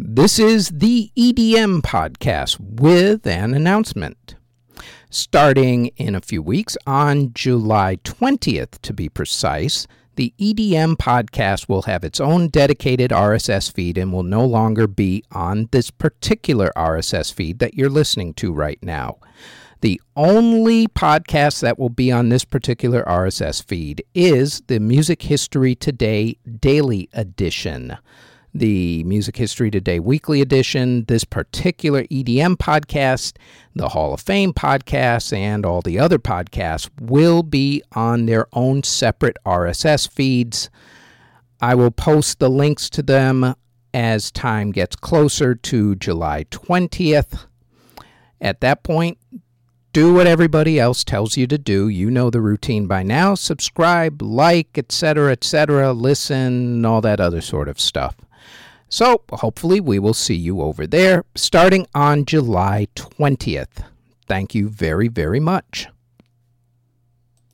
This is the EDM Podcast with an announcement. Starting in a few weeks, on July 20th to be precise, the EDM Podcast will have its own dedicated RSS feed and will no longer be on this particular RSS feed that you're listening to right now. The only podcast that will be on this particular RSS feed is the Music History Today Daily Edition. The Music History Today Weekly Edition, this particular EDM podcast, the Hall of Fame podcast, and all the other podcasts will be on their own separate RSS feeds. I will post the links to them as time gets closer to July 20th. At that point, do what everybody else tells you to do. You know the routine by now. Subscribe, like, etc., listen, all that other sort of stuff. So, hopefully we will see you over there starting on July 20th. Thank you very, very much.